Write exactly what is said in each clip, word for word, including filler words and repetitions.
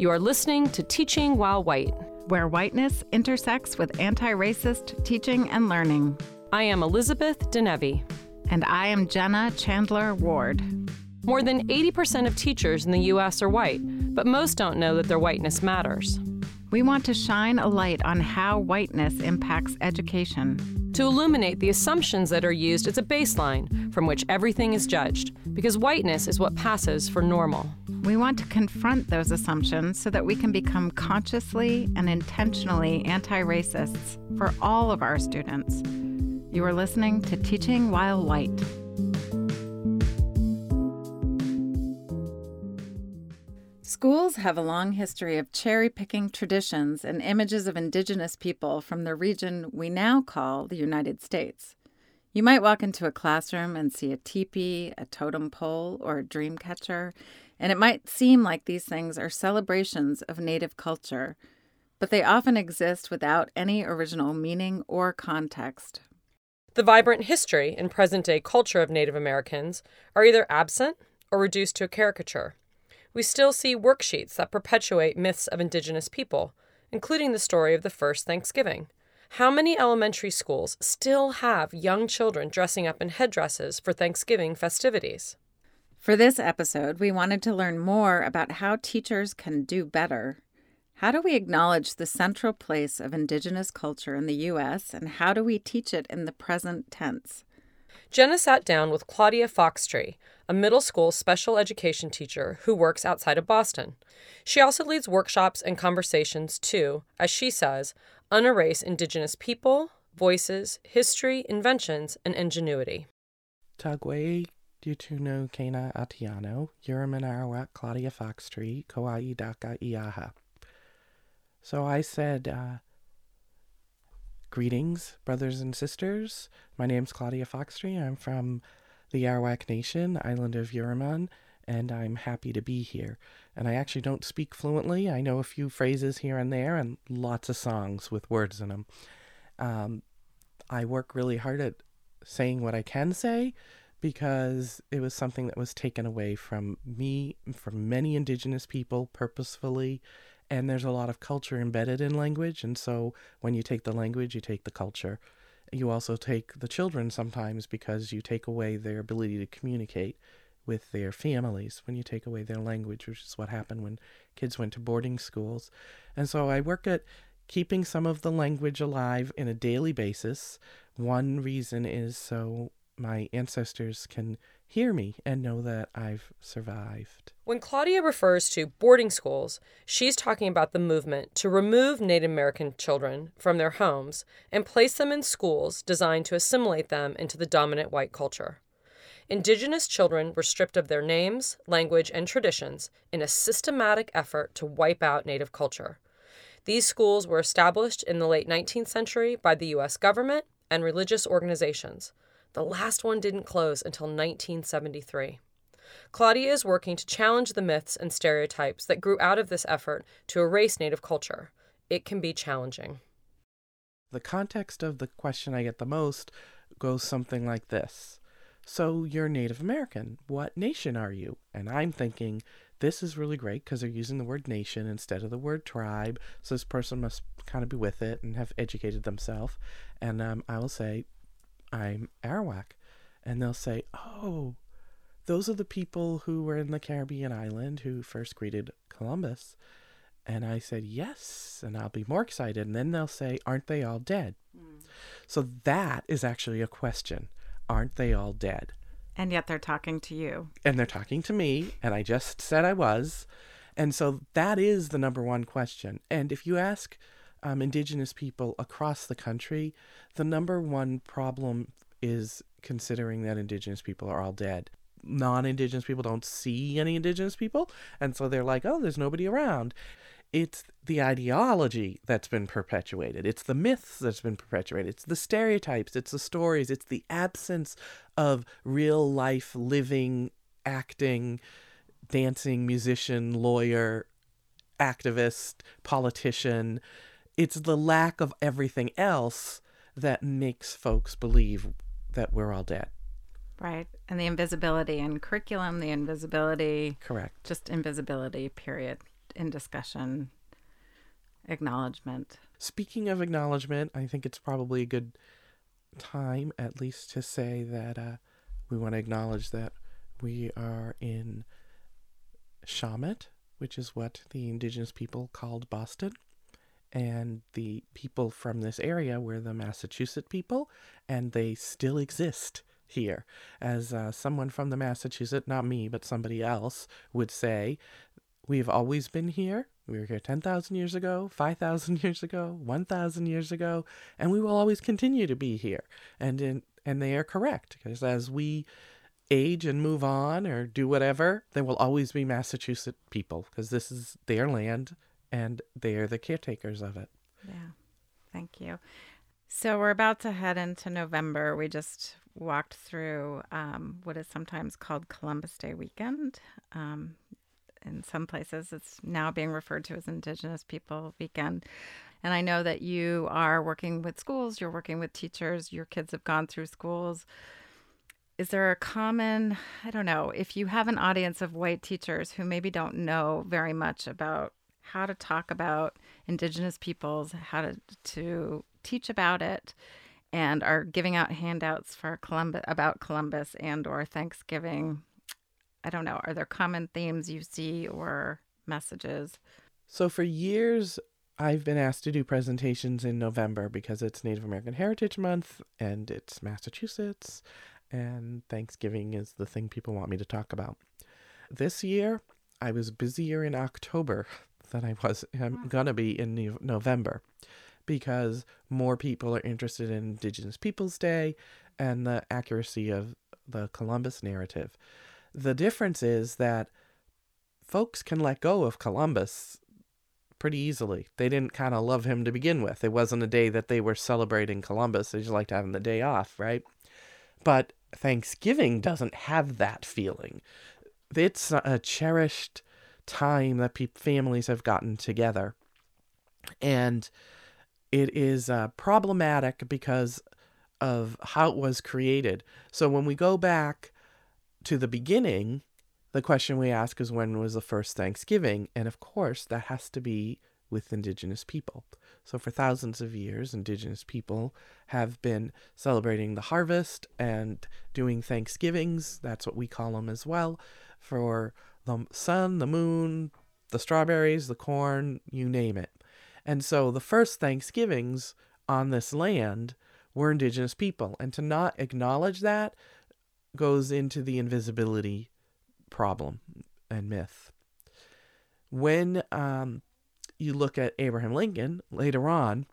You are listening to Teaching While White, where whiteness intersects with anti-racist teaching and learning. I am Elizabeth Denevi. And I am Jenna Chandler Ward. More than eighty percent of teachers in the U S are white, but most don't know that their whiteness matters. We want to shine a light on how whiteness impacts education. To illuminate the assumptions that are used as a baseline from which everything is judged, because whiteness is what passes for normal. We want to confront those assumptions so that we can become consciously and intentionally anti-racists for all of our students. You are listening to Teaching While White. Schools have a long history of cherry-picking traditions and images of indigenous people from the region we now call the United States. You might walk into a classroom and see a teepee, a totem pole, or a dream catcher, and it might seem like these things are celebrations of Native culture, but they often exist without any original meaning or context. The vibrant history and present-day culture of Native Americans are either absent or reduced to a caricature. We still see worksheets that perpetuate myths of indigenous people, including the story of the first Thanksgiving. How many elementary schools still have young children dressing up in headdresses for Thanksgiving festivities? For this episode, we wanted to learn more about how teachers can do better. How do we acknowledge the central place of indigenous culture in the U S, and how do we teach it in the present tense? Jenna sat down with Claudia Foxtree, a middle school special education teacher who works outside of Boston. She also leads workshops and conversations to, as she says, unerase indigenous people, voices, history, inventions, and ingenuity. Tagwe, Dutuno, Kena, Atiano, Yuriman, Arawak, Claudia Foxtree, Kauai, Daka, Iaha. So I said, uh, greetings, brothers and sisters. My name's Claudia Foxtree. I'm from the Arawak Nation, island of Yuriman, and I'm happy to be here. And I actually don't speak fluently. I know a few phrases here and there and lots of songs with words in them. Um, I work really hard at saying what I can say because it was something that was taken away from me, from many indigenous people purposefully. And there's a lot of culture embedded in language. And so when you take the language, you take the culture. You also take the children sometimes because you take away their ability to communicate with their families when you take away their language, which is what happened when kids went to boarding schools. And so I work at keeping some of the language alive in a daily basis. One reason is so my ancestors can hear me and know that I've survived. When Claudia refers to boarding schools, she's talking about the movement to remove Native American children from their homes and place them in schools designed to assimilate them into the dominant white culture. Indigenous children were stripped of their names, language, and traditions in a systematic effort to wipe out Native culture. These schools were established in the late nineteenth century by the U S government and religious organizations. The last one didn't close until nineteen seventy-three. Claudia is working to challenge the myths and stereotypes that grew out of this effort to erase Native culture. It can be challenging. The context of the question I get the most goes something like this. So you're Native American. What nation are you? And I'm thinking, this is really great because they're using the word nation instead of the word tribe. So this person must kind of be with it and have educated themselves. And um, I will say, I'm Arawak. And they'll say, oh, those are the people who were in the Caribbean island who first greeted Columbus. And I said, yes, and I'll be more excited. And then they'll say, aren't they all dead? Mm. So that is actually a question. Aren't they all dead? And yet they're talking to you. And they're talking to me. And I just said I was. And so that is the number one question. And if you ask Um, indigenous people across the country, the number one problem is considering that indigenous people are all dead. Non-indigenous people don't see any indigenous people, and so they're like, oh, there's nobody around. It's the ideology that's been perpetuated. It's the myths that's been perpetuated. It's the stereotypes. It's the stories. It's the absence of real life, living, acting, dancing, musician, lawyer, activist, politician. It's the lack of everything else that makes folks believe that we're all dead. Right. And the invisibility in curriculum, the invisibility. Correct. Just invisibility, period. in discussion, acknowledgement. Speaking of acknowledgement, I think it's probably a good time, at least, to say that uh, we want to acknowledge that we are in Shawmut, which is what the Indigenous people called Boston. And the people from this area were the Massachusetts people, and they still exist here. As uh, someone from the Massachusetts, not me, but somebody else, would say, we've always been here. We were here ten thousand years ago, five thousand years ago, one thousand years ago, and we will always continue to be here. And in, and they are correct, because as we age and move on or do whatever, there will always be Massachusetts people, because this is their land, and they are the caretakers of it. Yeah, thank you. So we're about to head into November. We just walked through um, what is sometimes called Columbus Day weekend. Um, in some places, it's now being referred to as Indigenous People Weekend. And I know that you are working with schools, you're working with teachers, your kids have gone through schools. Is there a common, I don't know, if you have an audience of white teachers who maybe don't know very much about how to talk about Indigenous peoples, how to, to teach about it, and are giving out handouts for Columbus about Columbus and or Thanksgiving. I don't know, are there common themes you see or messages? So for years, I've been asked to do presentations in November because it's Native American Heritage Month and it's Massachusetts, and Thanksgiving is the thing people want me to talk about. This year, I was busier in October than I was I'm gonna be in November, because more people are interested in Indigenous Peoples Day and the accuracy of the Columbus narrative. The difference is that folks can let go of Columbus pretty easily. They didn't kind of love him to begin with. It wasn't a day that they were celebrating Columbus. They just liked having the day off, right? But Thanksgiving doesn't have that feeling. It's a cherished time that pe- families have gotten together. And it is uh, problematic because of how it was created. So when we go back to the beginning, the question we ask is, when was the first Thanksgiving? And of course, that has to be with Indigenous people. So for thousands of years, Indigenous people have been celebrating the harvest and doing Thanksgivings. That's what we call them as well, for the sun, the moon, the strawberries, the corn, you name it. And so the first Thanksgivings on this land were Indigenous people. And to not acknowledge that goes into the invisibility problem and myth. When um, you look at Abraham Lincoln later on,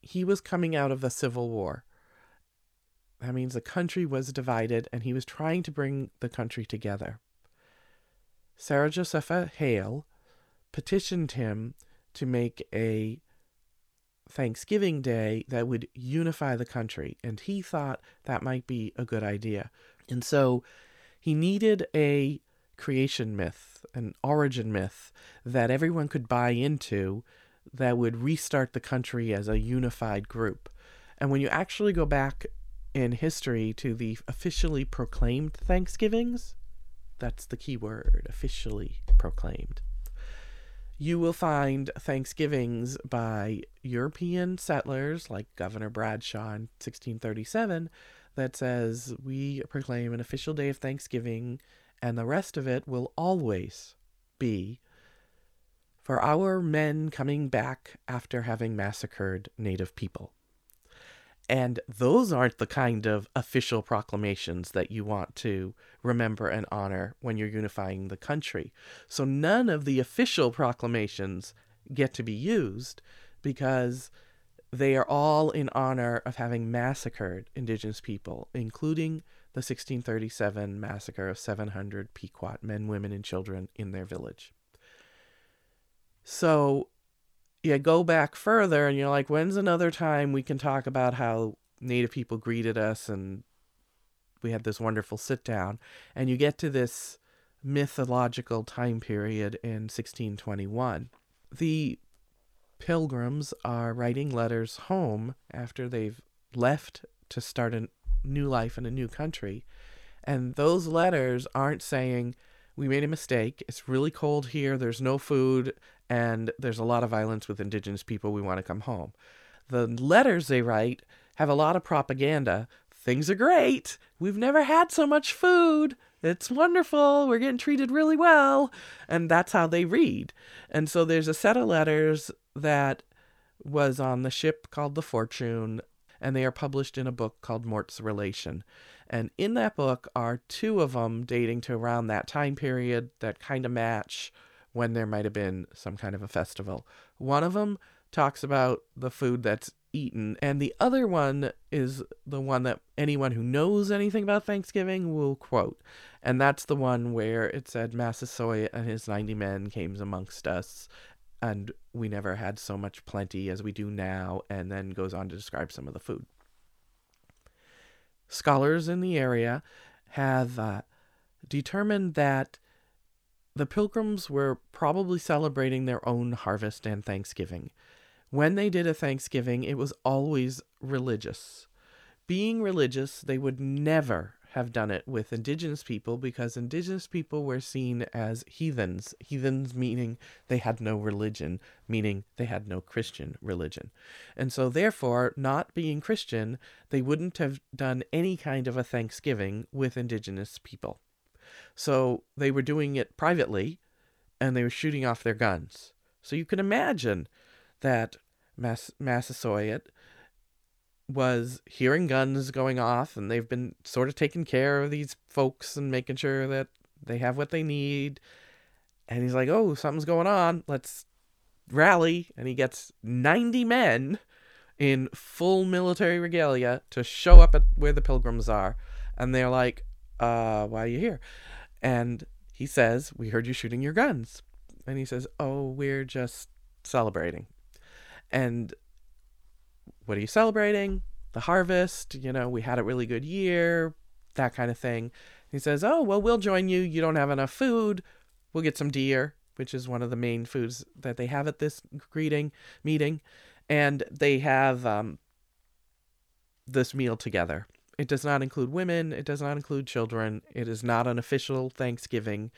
he was coming out of the Civil War. That means the country was divided, and he was trying to bring the country together. Sarah Josepha Hale petitioned him to make a Thanksgiving Day that would unify the country, and he thought that might be a good idea. And so he needed a creation myth, an origin myth that everyone could buy into that would restart the country as a unified group. And when you actually go back in history to the officially proclaimed Thanksgivings, that's the key word, officially proclaimed, you will find Thanksgivings by European settlers like Governor Bradshaw in sixteen thirty-seven that says, we proclaim an official day of Thanksgiving, and the rest of it will always be for our men coming back after having massacred Native people. And those aren't the kind of official proclamations that you want to remember and honor when you're unifying the country. So none of the official proclamations get to be used because they are all in honor of having massacred Indigenous people, including the sixteen thirty-seven massacre of seven hundred Pequot men, women, and children in their village. So you go back further and you're like, when's another time we can talk about how Native people greeted us and we had this wonderful sit down? And you get to this mythological time period in sixteen twenty-one. The Pilgrims are writing letters home after they've left to start a new life in a new country. And those letters aren't saying, we made a mistake. It's really cold here. There's no food. And there's a lot of violence with indigenous people. We want to come home. The letters they write have a lot of propaganda. Things are great. We've never had so much food. It's wonderful. We're getting treated really well. And that's how they read. And so there's a set of letters that was on the ship called The Fortune, and they are published in a book called Mort's Relation. And in that book are two of them dating to around that time period that kind of match when there might have been some kind of a festival. One of them talks about the food that's eaten, and the other one is the one that anyone who knows anything about Thanksgiving will quote. And that's the one where it said, Massasoit and his ninety men came amongst us, and we never had so much plenty as we do now, and then goes on to describe some of the food. Scholars in the area have uh, determined that the Pilgrims were probably celebrating their own harvest and Thanksgiving. When they did a Thanksgiving, it was always religious. Being religious, they would never have done it with indigenous people, because indigenous people were seen as heathens. Heathens meaning they had no religion, meaning they had no Christian religion. And so therefore, not being Christian, they wouldn't have done any kind of a Thanksgiving with indigenous people. So they were doing it privately, and they were shooting off their guns. So you can imagine that Mass- Massasoit was hearing guns going off, and they've been sort of taking care of these folks and making sure that they have what they need. And he's like, oh, something's going on. Let's rally. And he gets ninety men in full military regalia to show up at where the Pilgrims are. And they're like, uh, why are you here? And he says, we heard you shooting your guns. And he says, oh, we're just celebrating. And what are you celebrating? The harvest, you know, we had a really good year, that kind of thing. He says, oh, well, we'll join you. You don't have enough food. We'll get some deer, which is one of the main foods that they have at this greeting meeting. And they have um, this meal together. It does not include women. It does not include children. It is not an official Thanksgiving.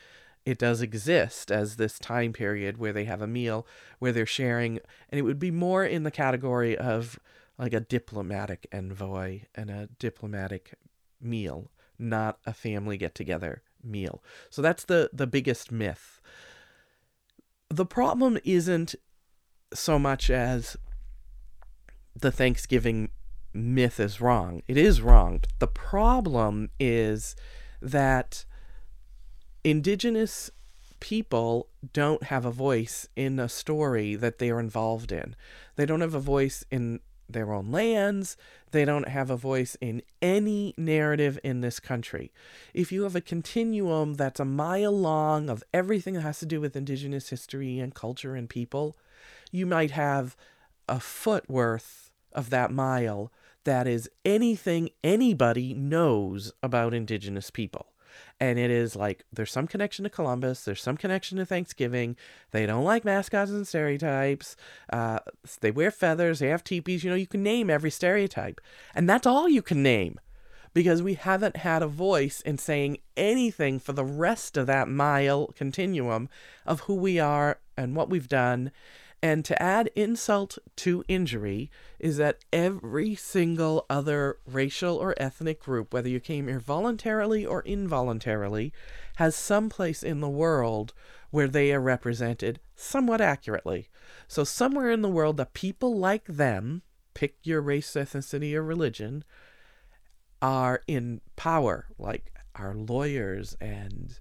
It does exist as this time period where they have a meal, where they're sharing, and it would be more in the category of like a diplomatic envoy and a diplomatic meal, not a family get-together meal. So that's the, the biggest myth. The problem isn't so much as the Thanksgiving myth is wrong. It is wrong. The problem is that indigenous people don't have a voice in a story that they are involved in. They don't have a voice in their own lands. They don't have a voice in any narrative in this country. If you have a continuum that's a mile long of everything that has to do with indigenous history and culture and people, you might have a foot worth of that mile that is anything anybody knows about indigenous people. And it is like, there's some connection to Columbus, there's some connection to Thanksgiving, they don't like mascots and stereotypes, uh, they wear feathers, they have teepees, you know, you can name every stereotype. And that's all you can name, because we haven't had a voice in saying anything for the rest of that mile continuum of who we are and what we've done. And to add insult to injury is that every single other racial or ethnic group, whether you came here voluntarily or involuntarily, has some place in the world where they are represented somewhat accurately. So somewhere in the world, the people like them, pick your race, ethnicity, or religion, are in power, like our lawyers and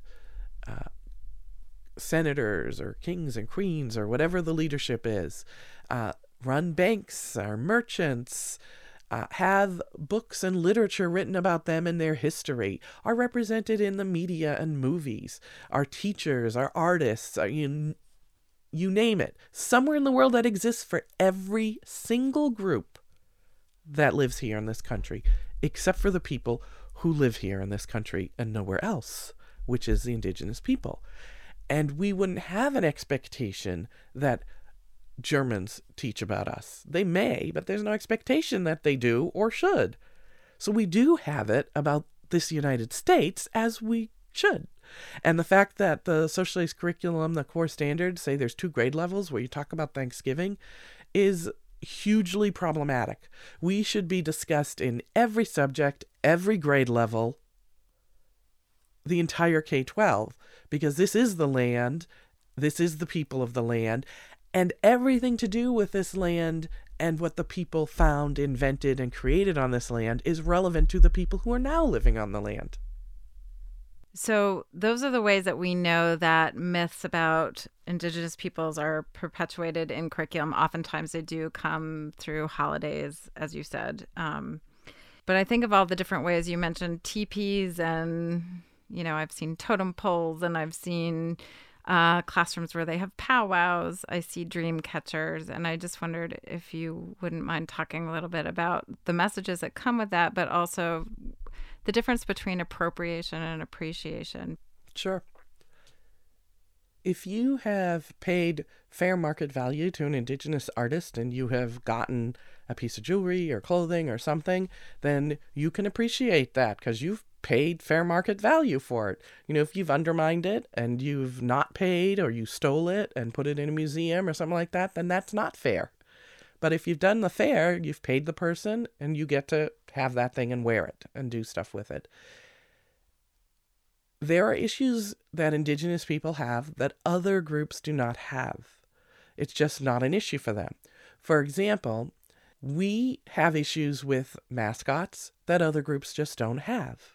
uh senators or kings and queens or whatever the leadership is, uh, run banks or merchants, uh, have books and literature written about them and their history, are represented in the media and movies, are teachers, are artists, are you, you name it. Somewhere in the world that exists for every single group that lives here in this country, except for the people who live here in this country and nowhere else, which is the indigenous people. And we wouldn't have an expectation that Germans teach about us. They may, but there's no expectation that they do or should. So we do have it about this United States, as we should. And the fact that the socialized curriculum, the core standards, say there's two grade levels where you talk about Thanksgiving, is hugely problematic. We should be discussed in every subject, every grade level, the entire K twelve, because this is the land, this is the people of the land, and everything to do with this land and what the people found, invented, and created on this land is relevant to the people who are now living on the land. So those are the ways that we know that myths about Indigenous peoples are perpetuated in curriculum. Oftentimes they do come through holidays, as you said. Um, but I think of all the different ways you mentioned, teepees, and, you know, I've seen totem poles, and I've seen uh, classrooms where they have powwows. I see dream catchers. And I just wondered if you wouldn't mind talking a little bit about the messages that come with that, but also the difference between appropriation and appreciation. Sure. If you have paid fair market value to an Indigenous artist and you have gotten a piece of jewelry or clothing or something, then you can appreciate that because you've paid fair market value for it. You know, if you've undermined it and you've not paid, or you stole it and put it in a museum or something like that, then that's not fair. But if you've done the fair, you've paid the person, and you get to have that thing and wear it and do stuff with it. There are issues that Indigenous people have that other groups do not have. It's just not an issue for them. For example, we have issues with mascots that other groups just don't have.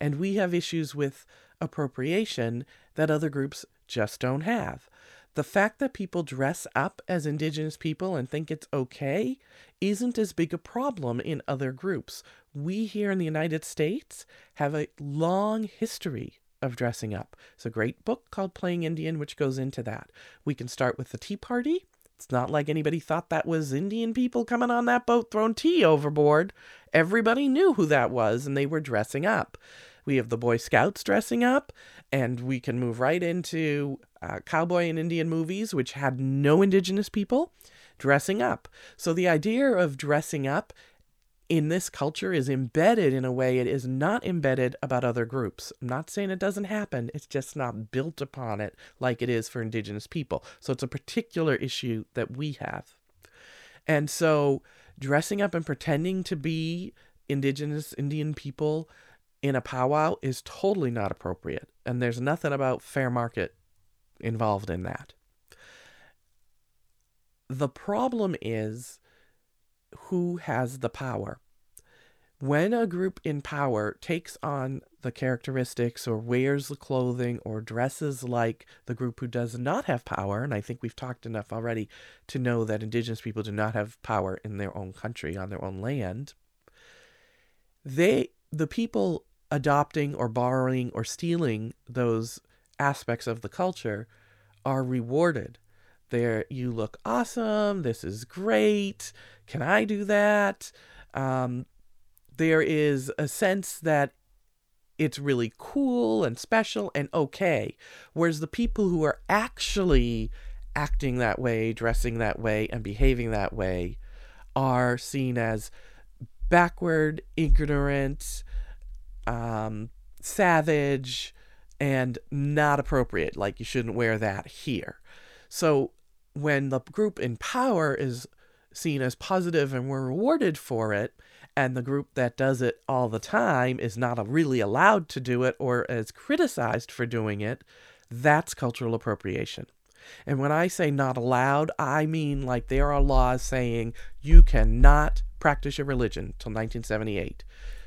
And we have issues with appropriation that other groups just don't have. The fact that people dress up as Indigenous people and think it's okay isn't as big a problem in other groups. We here in the United States have a long history of dressing up. It's a great book called Playing Indian, which goes into that. We can start with the Tea Party. It's not like anybody thought that was Indian people coming on that boat throwing tea overboard. Everybody knew who that was, and they were dressing up. We have the Boy Scouts dressing up, and we can move right into uh, cowboy and Indian movies, which had no Indigenous people dressing up. So the idea of dressing up in this culture is embedded in a way it is not embedded about other groups. I'm not saying it doesn't happen. It's just not built upon it like it is for Indigenous people. So it's a particular issue that we have. And so dressing up and pretending to be Indigenous Indian people in a powwow is totally not appropriate, and there's nothing about fair market involved in that. The problem is who has the power. When a group in power takes on the characteristics or wears the clothing or dresses like the group who does not have power, and I think we've talked enough already to know that Indigenous people do not have power in their own country, on their own land, they, the people adopting or borrowing or stealing those aspects of the culture are rewarded. They're, you look awesome, this is great, can I do that? Um, there is a sense that it's really cool and special and okay, whereas the people who are actually acting that way, dressing that way, and behaving that way are seen as backward, ignorant, um, savage, and not appropriate. Like, you shouldn't wear that here. So when the group in power is seen as positive and we're rewarded for it, and the group that does it all the time is not really allowed to do it or is criticized for doing it, that's cultural appropriation. And when I say not allowed, I mean like there are laws saying you cannot practice your religion till nineteen seventy-eight.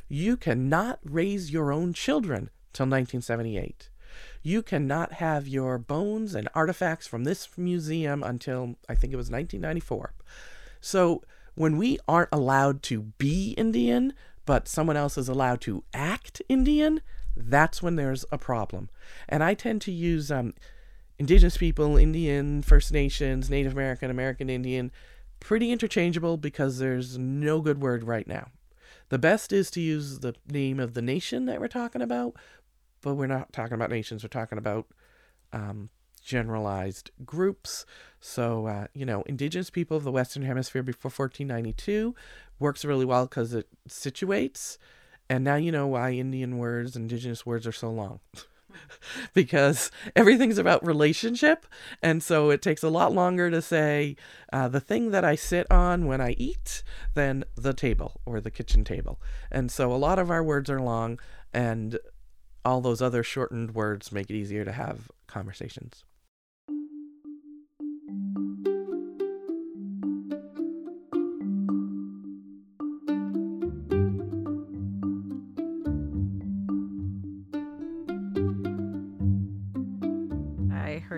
You cannot raise your own children till nineteen seventy-eight. You cannot have your bones and artifacts from this museum until, I think it was nineteen ninety-four. So when we aren't allowed to be Indian, but someone else is allowed to act Indian, that's when there's a problem. And I tend to use um, Indigenous people, Indian, First Nations, Native American, American Indian, pretty interchangeable because there's no good word right now. The best is to use the name of the nation that we're talking about, but we're not talking about nations. We're talking about um, generalized groups. So, uh, you know, Indigenous people of the Western Hemisphere before fourteen ninety-two works really well because it situates. And now you know why Indian words, Indigenous words are so long. because everything's about relationship. And so it takes a lot longer to say uh, the thing that I sit on when I eat than the table or the kitchen table. And so a lot of our words are long, and all those other shortened words make it easier to have conversations.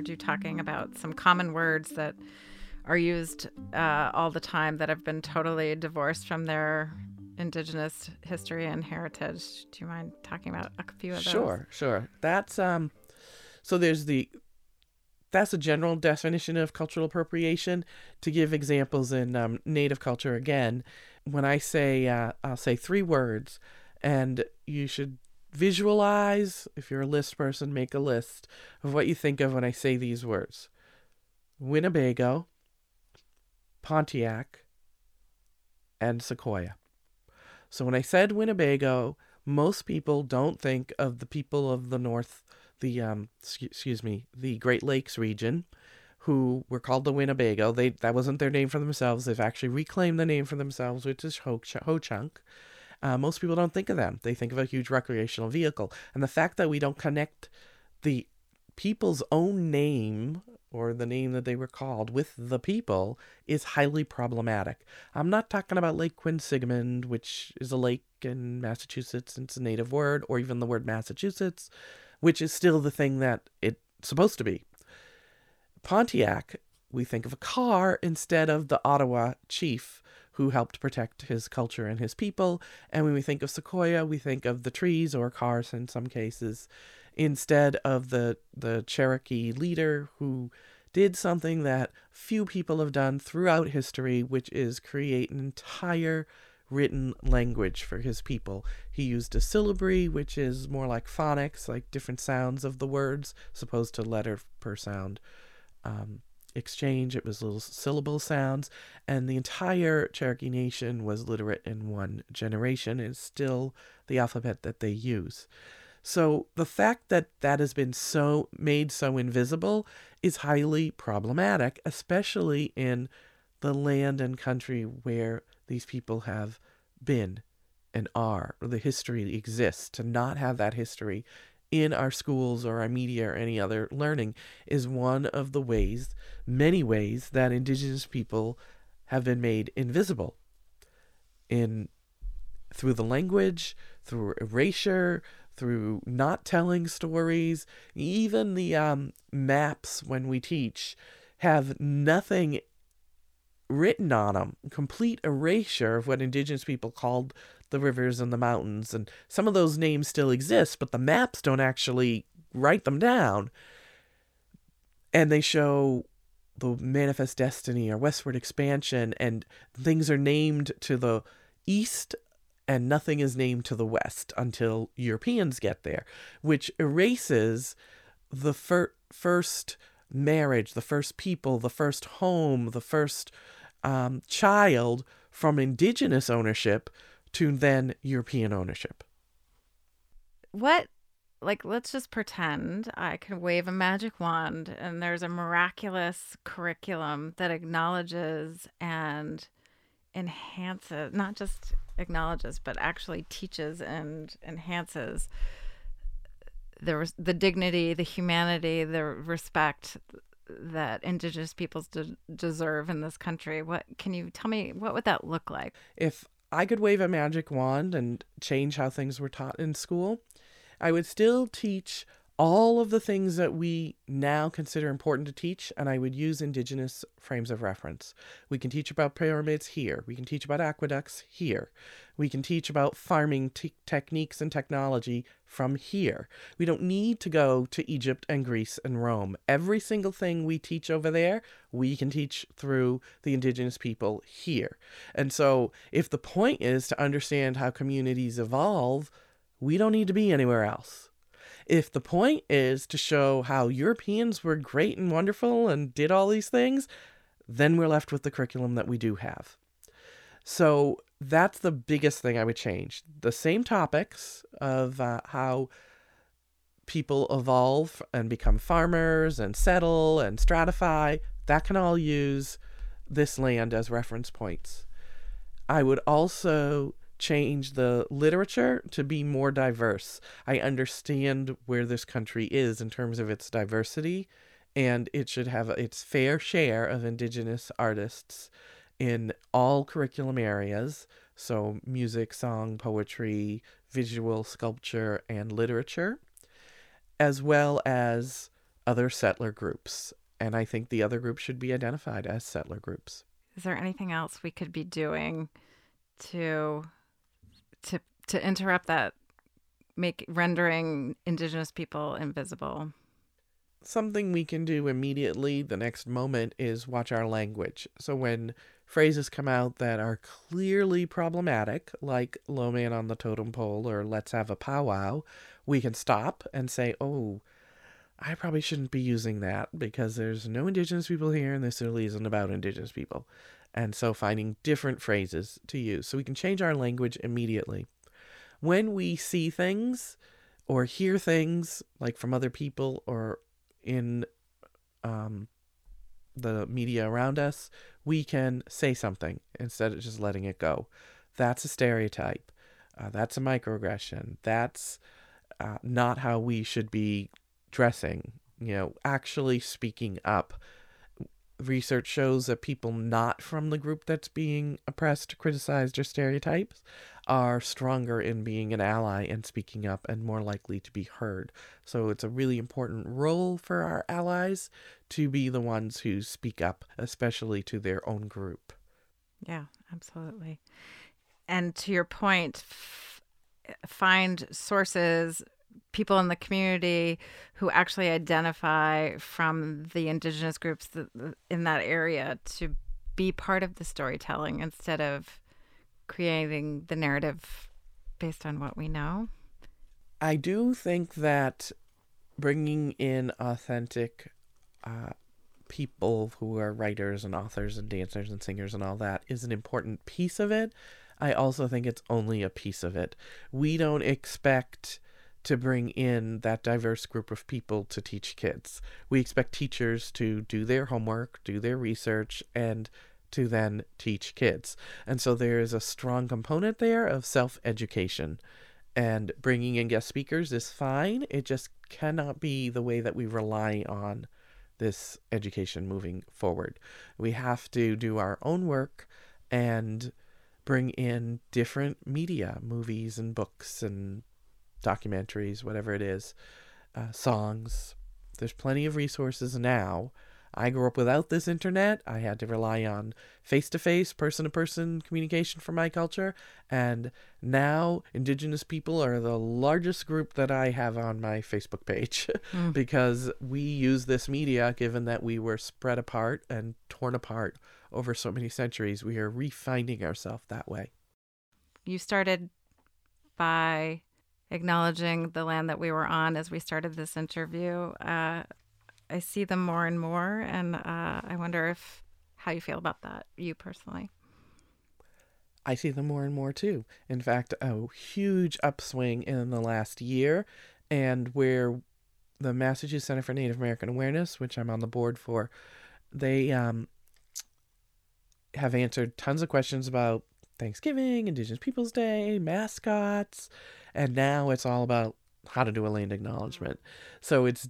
You talking about some common words that are used uh, all the time that have been totally divorced from their Indigenous history and heritage. Do you mind talking about a few of those? Sure, sure. That's um. So there's the that's a general definition of cultural appropriation. To give examples in um, Native culture, again, when I say uh, I'll say three words, and you should visualize, if you're a list person, make a list of what you think of when I say these words. Winnebago, Pontiac, and Sequoia. So when I said Winnebago, most people don't think of the people of the North, the, um, excuse me, the Great Lakes region, who were called the Winnebago. They, that wasn't their name for themselves. They've actually reclaimed the name for themselves, which is Ho-Chunk. Uh, most people don't think of them. They think of a huge recreational vehicle. And the fact that we don't connect the people's own name or the name that they were called with the people is highly problematic. I'm not talking about Lake Quinsigamond, which is a lake in Massachusetts, and it's a native word, or even the word Massachusetts, which is still the thing that it's supposed to be. Pontiac, we think of a car instead of the Ottawa chief who helped protect his culture and his people. And when we think of Sequoia, we think of the trees or cars in some cases, instead of the, the Cherokee leader who did something that few people have done throughout history, which is create an entire written language for his people. He used a syllabary, which is more like phonics, like different sounds of the words, as opposed to letter per sound. Um, exchange. It was little syllable sounds, and the entire Cherokee Nation was literate in one generation. It's still the alphabet that they use. So the fact that that has been so made so invisible is highly problematic, especially in the land and country where these people have been and are, or the history exists. To not have that history in our schools or our media or any other learning is one of the ways, many ways, that Indigenous people have been made invisible in through the language, through erasure, through not telling stories. Even the um, maps when we teach have nothing written on them, complete erasure of what Indigenous people called the rivers and the mountains. And some of those names still exist, but the maps don't actually write them down. And they show the manifest destiny or westward expansion, and things are named to the east and nothing is named to the west until Europeans get there, which erases the fir- first marriage, the first people, the first home, the first um, child from Indigenous ownership to then European ownership. What, like, let's just pretend I can wave a magic wand and there's a miraculous curriculum that acknowledges and enhances, not just acknowledges, but actually teaches and enhances the, the dignity, the humanity, the respect that Indigenous peoples de- deserve in this country. What can you tell me, what would that look like? If I could wave a magic wand and change how things were taught in school, I would still teach all of the things that we now consider important to teach, and I would use Indigenous frames of reference. We can teach about pyramids here. We can teach about aqueducts here. We can teach about farming te- techniques and technology from here. We don't need to go to Egypt and Greece and Rome. Every single thing we teach over there, we can teach through the Indigenous people here. And so if the point is to understand how communities evolve, we don't need to be anywhere else. If the point is to show how Europeans were great and wonderful and did all these things, then we're left with the curriculum that we do have. So that's the biggest thing I would change. The same topics of uh, how people evolve and become farmers and settle and stratify, that can all use this land as reference points. I would also change the literature to be more diverse. I understand where this country is in terms of its diversity, and it should have its fair share of Indigenous artists in all curriculum areas, so music, song, poetry, visual, sculpture, and literature, as well as other settler groups. And I think the other groups should be identified as settler groups. Is there anything else we could be doing to to to interrupt that, make rendering Indigenous people invisible? Something we can do immediately the next moment is watch our language. So when phrases come out that are clearly problematic, like low man on the totem pole or let's have a powwow, we can stop and say, oh, I probably shouldn't be using that because there's no Indigenous people here and this really isn't about Indigenous people. And so finding different phrases to use. So we can change our language immediately. When we see things or hear things like from other people or in um, the media around us, we can say something instead of just letting it go. That's a stereotype. Uh, that's a microaggression. That's uh, not how we should be dressing, you know, actually speaking up. Research shows that people not from the group that's being oppressed, criticized, or stereotyped are stronger in being an ally and speaking up and more likely to be heard. So it's a really important role for our allies to be the ones who speak up, especially to their own group. Yeah, absolutely. And to your point, f- find sources, people in the community who actually identify from the Indigenous groups in that area to be part of the storytelling instead of creating the narrative based on what we know. I do think that bringing in authentic uh, people who are writers and authors and dancers and singers and all that is an important piece of it. I also think it's only a piece of it. We don't expect to bring in that diverse group of people to teach kids. We expect teachers to do their homework, do their research, and to then teach kids. And so there is a strong component there of self-education. And bringing in guest speakers is fine. It just cannot be the way that we rely on this education moving forward. We have to do our own work and bring in different media, movies and books and documentaries, whatever it is, uh, songs. There's plenty of resources now. I grew up without this internet. I had to rely on face-to-face, person-to-person communication for my culture. And now Indigenous people are the largest group that I have on my Facebook page mm. because we use this media, given that we were spread apart and torn apart over so many centuries. We are refinding ourselves that way. You started by acknowledging the land that we were on as we started this interview. Uh, I see them more and more, and uh, I wonder if how you feel about that, you personally. I see them more and more, too. In fact, a huge upswing in the last year, and where the Massachusetts Center for Native American Awareness, which I'm on the board for, they um, have answered tons of questions about Thanksgiving, Indigenous Peoples Day, mascots, and now it's all about how to do a land acknowledgement. So it's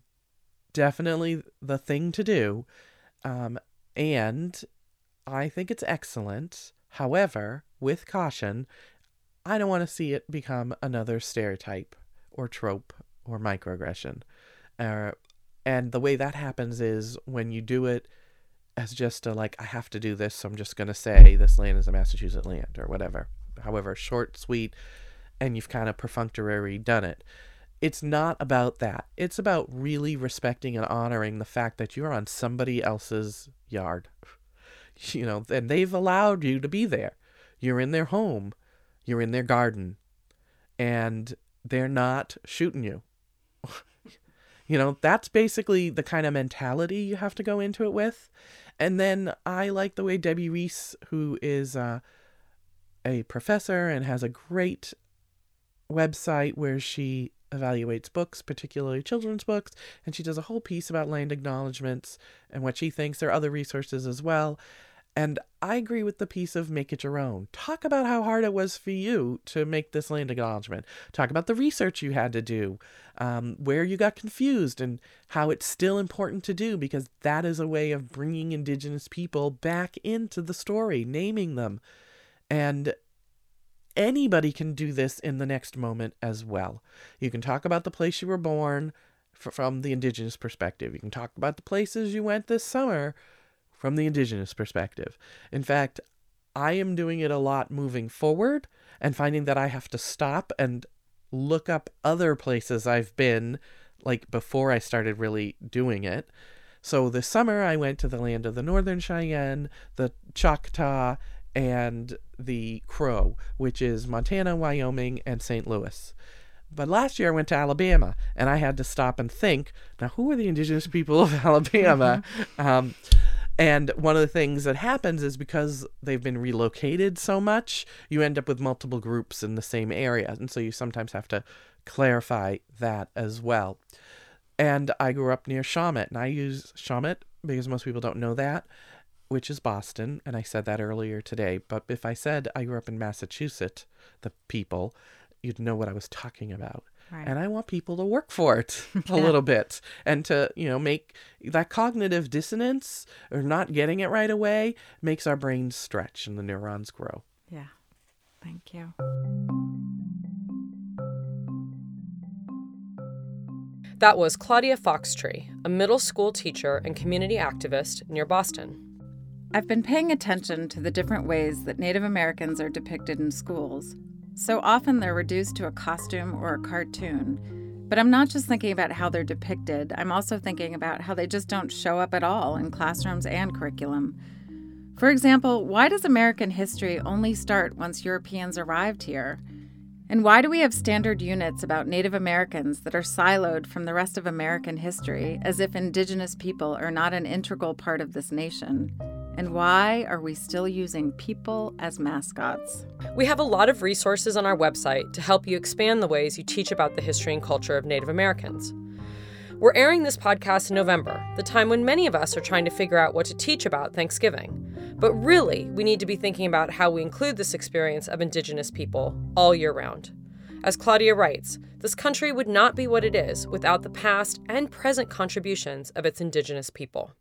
definitely the thing to do, um, and I think it's excellent. However, with caution, I don't want to see it become another stereotype or trope or microaggression. Uh, and the way that happens is when you do it as just a, like, I have to do this, so I'm just going to say this land is a Massachusetts land or whatever. However, short, sweet, and you've kind of perfunctorily done it. It's not about that. It's about really respecting and honoring the fact that you're on somebody else's yard. You know, and they've allowed you to be there. You're in their home. You're in their garden. And they're not shooting you. You know, that's basically the kind of mentality you have to go into it with. And then I like the way Debbie Reese, who is uh, a professor and has a great website where she evaluates books, particularly children's books, and she does a whole piece about land acknowledgements and what she thinks. There are other resources as well. And I agree with the piece of make it your own. Talk about how hard it was for you to make this land acknowledgement. Talk about the research you had to do, um, where you got confused, and how it's still important to do, because that is a way of bringing Indigenous people back into the story, naming them. And anybody can do this in the next moment as well. You can talk about the place you were born f- from the Indigenous perspective. You can talk about the places you went this summer from the Indigenous perspective. In fact, I am doing it a lot moving forward and finding that I have to stop and look up other places I've been, like before I started really doing it. So this summer I went to the land of the Northern Cheyenne, the Choctaw, and the Crow, which is Montana, Wyoming, and Saint Louis. But last year I went to Alabama, and I had to stop and think, now who are the Indigenous people of Alabama? um, And one of the things that happens is because they've been relocated so much, you end up with multiple groups in the same area. And so you sometimes have to clarify that as well. And I grew up near Shawmut, and I use Shawmut because most people don't know that, which is Boston. And I said that earlier today. But if I said I grew up in Massachusetts, the people, you'd know what I was talking about. Right. And I want people to work for it a little bit, and to, you know, make that cognitive dissonance or not getting it right away makes our brains stretch and the neurons grow. Yeah. Thank you. That was Claudia Foxtree, a middle school teacher and community activist near Boston. I've been paying attention to the different ways that Native Americans are depicted in schools. So often they're reduced to a costume or a cartoon. But I'm not just thinking about how they're depicted. I'm also thinking about how they just don't show up at all in classrooms and curriculum. For example, why does American history only start once Europeans arrived here? And why do we have standard units about Native Americans that are siloed from the rest of American history, as if Indigenous people are not an integral part of this nation? And why are we still using people as mascots? We have a lot of resources on our website to help you expand the ways you teach about the history and culture of Native Americans. We're airing this podcast in November, the time when many of us are trying to figure out what to teach about Thanksgiving. But really, we need to be thinking about how we include this experience of Indigenous people all year round. As Claudia writes, this country would not be what it is without the past and present contributions of its Indigenous people.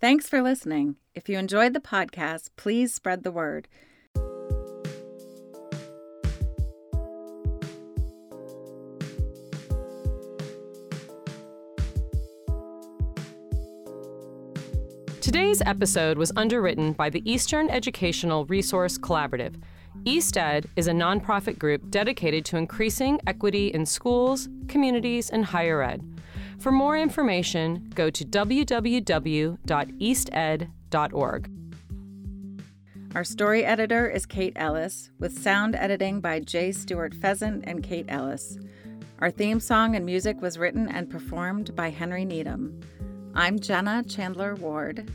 Thanks for listening. If you enjoyed the podcast, please spread the word. Today's episode was underwritten by the Eastern Educational Resource Collaborative. EastEd is a nonprofit group dedicated to increasing equity in schools, communities, and higher ed. For more information, go to w w w dot east ed dot org. Our story editor is Kate Ellis, with sound editing by Jay Stewart Pheasant and Kate Ellis. Our theme song and music was written and performed by Henry Needham. I'm Jenna Chandler Ward.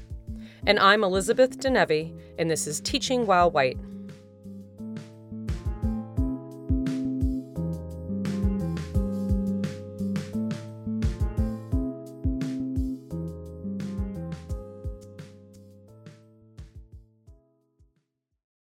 And I'm Elizabeth Denevi, and this is Teaching While White.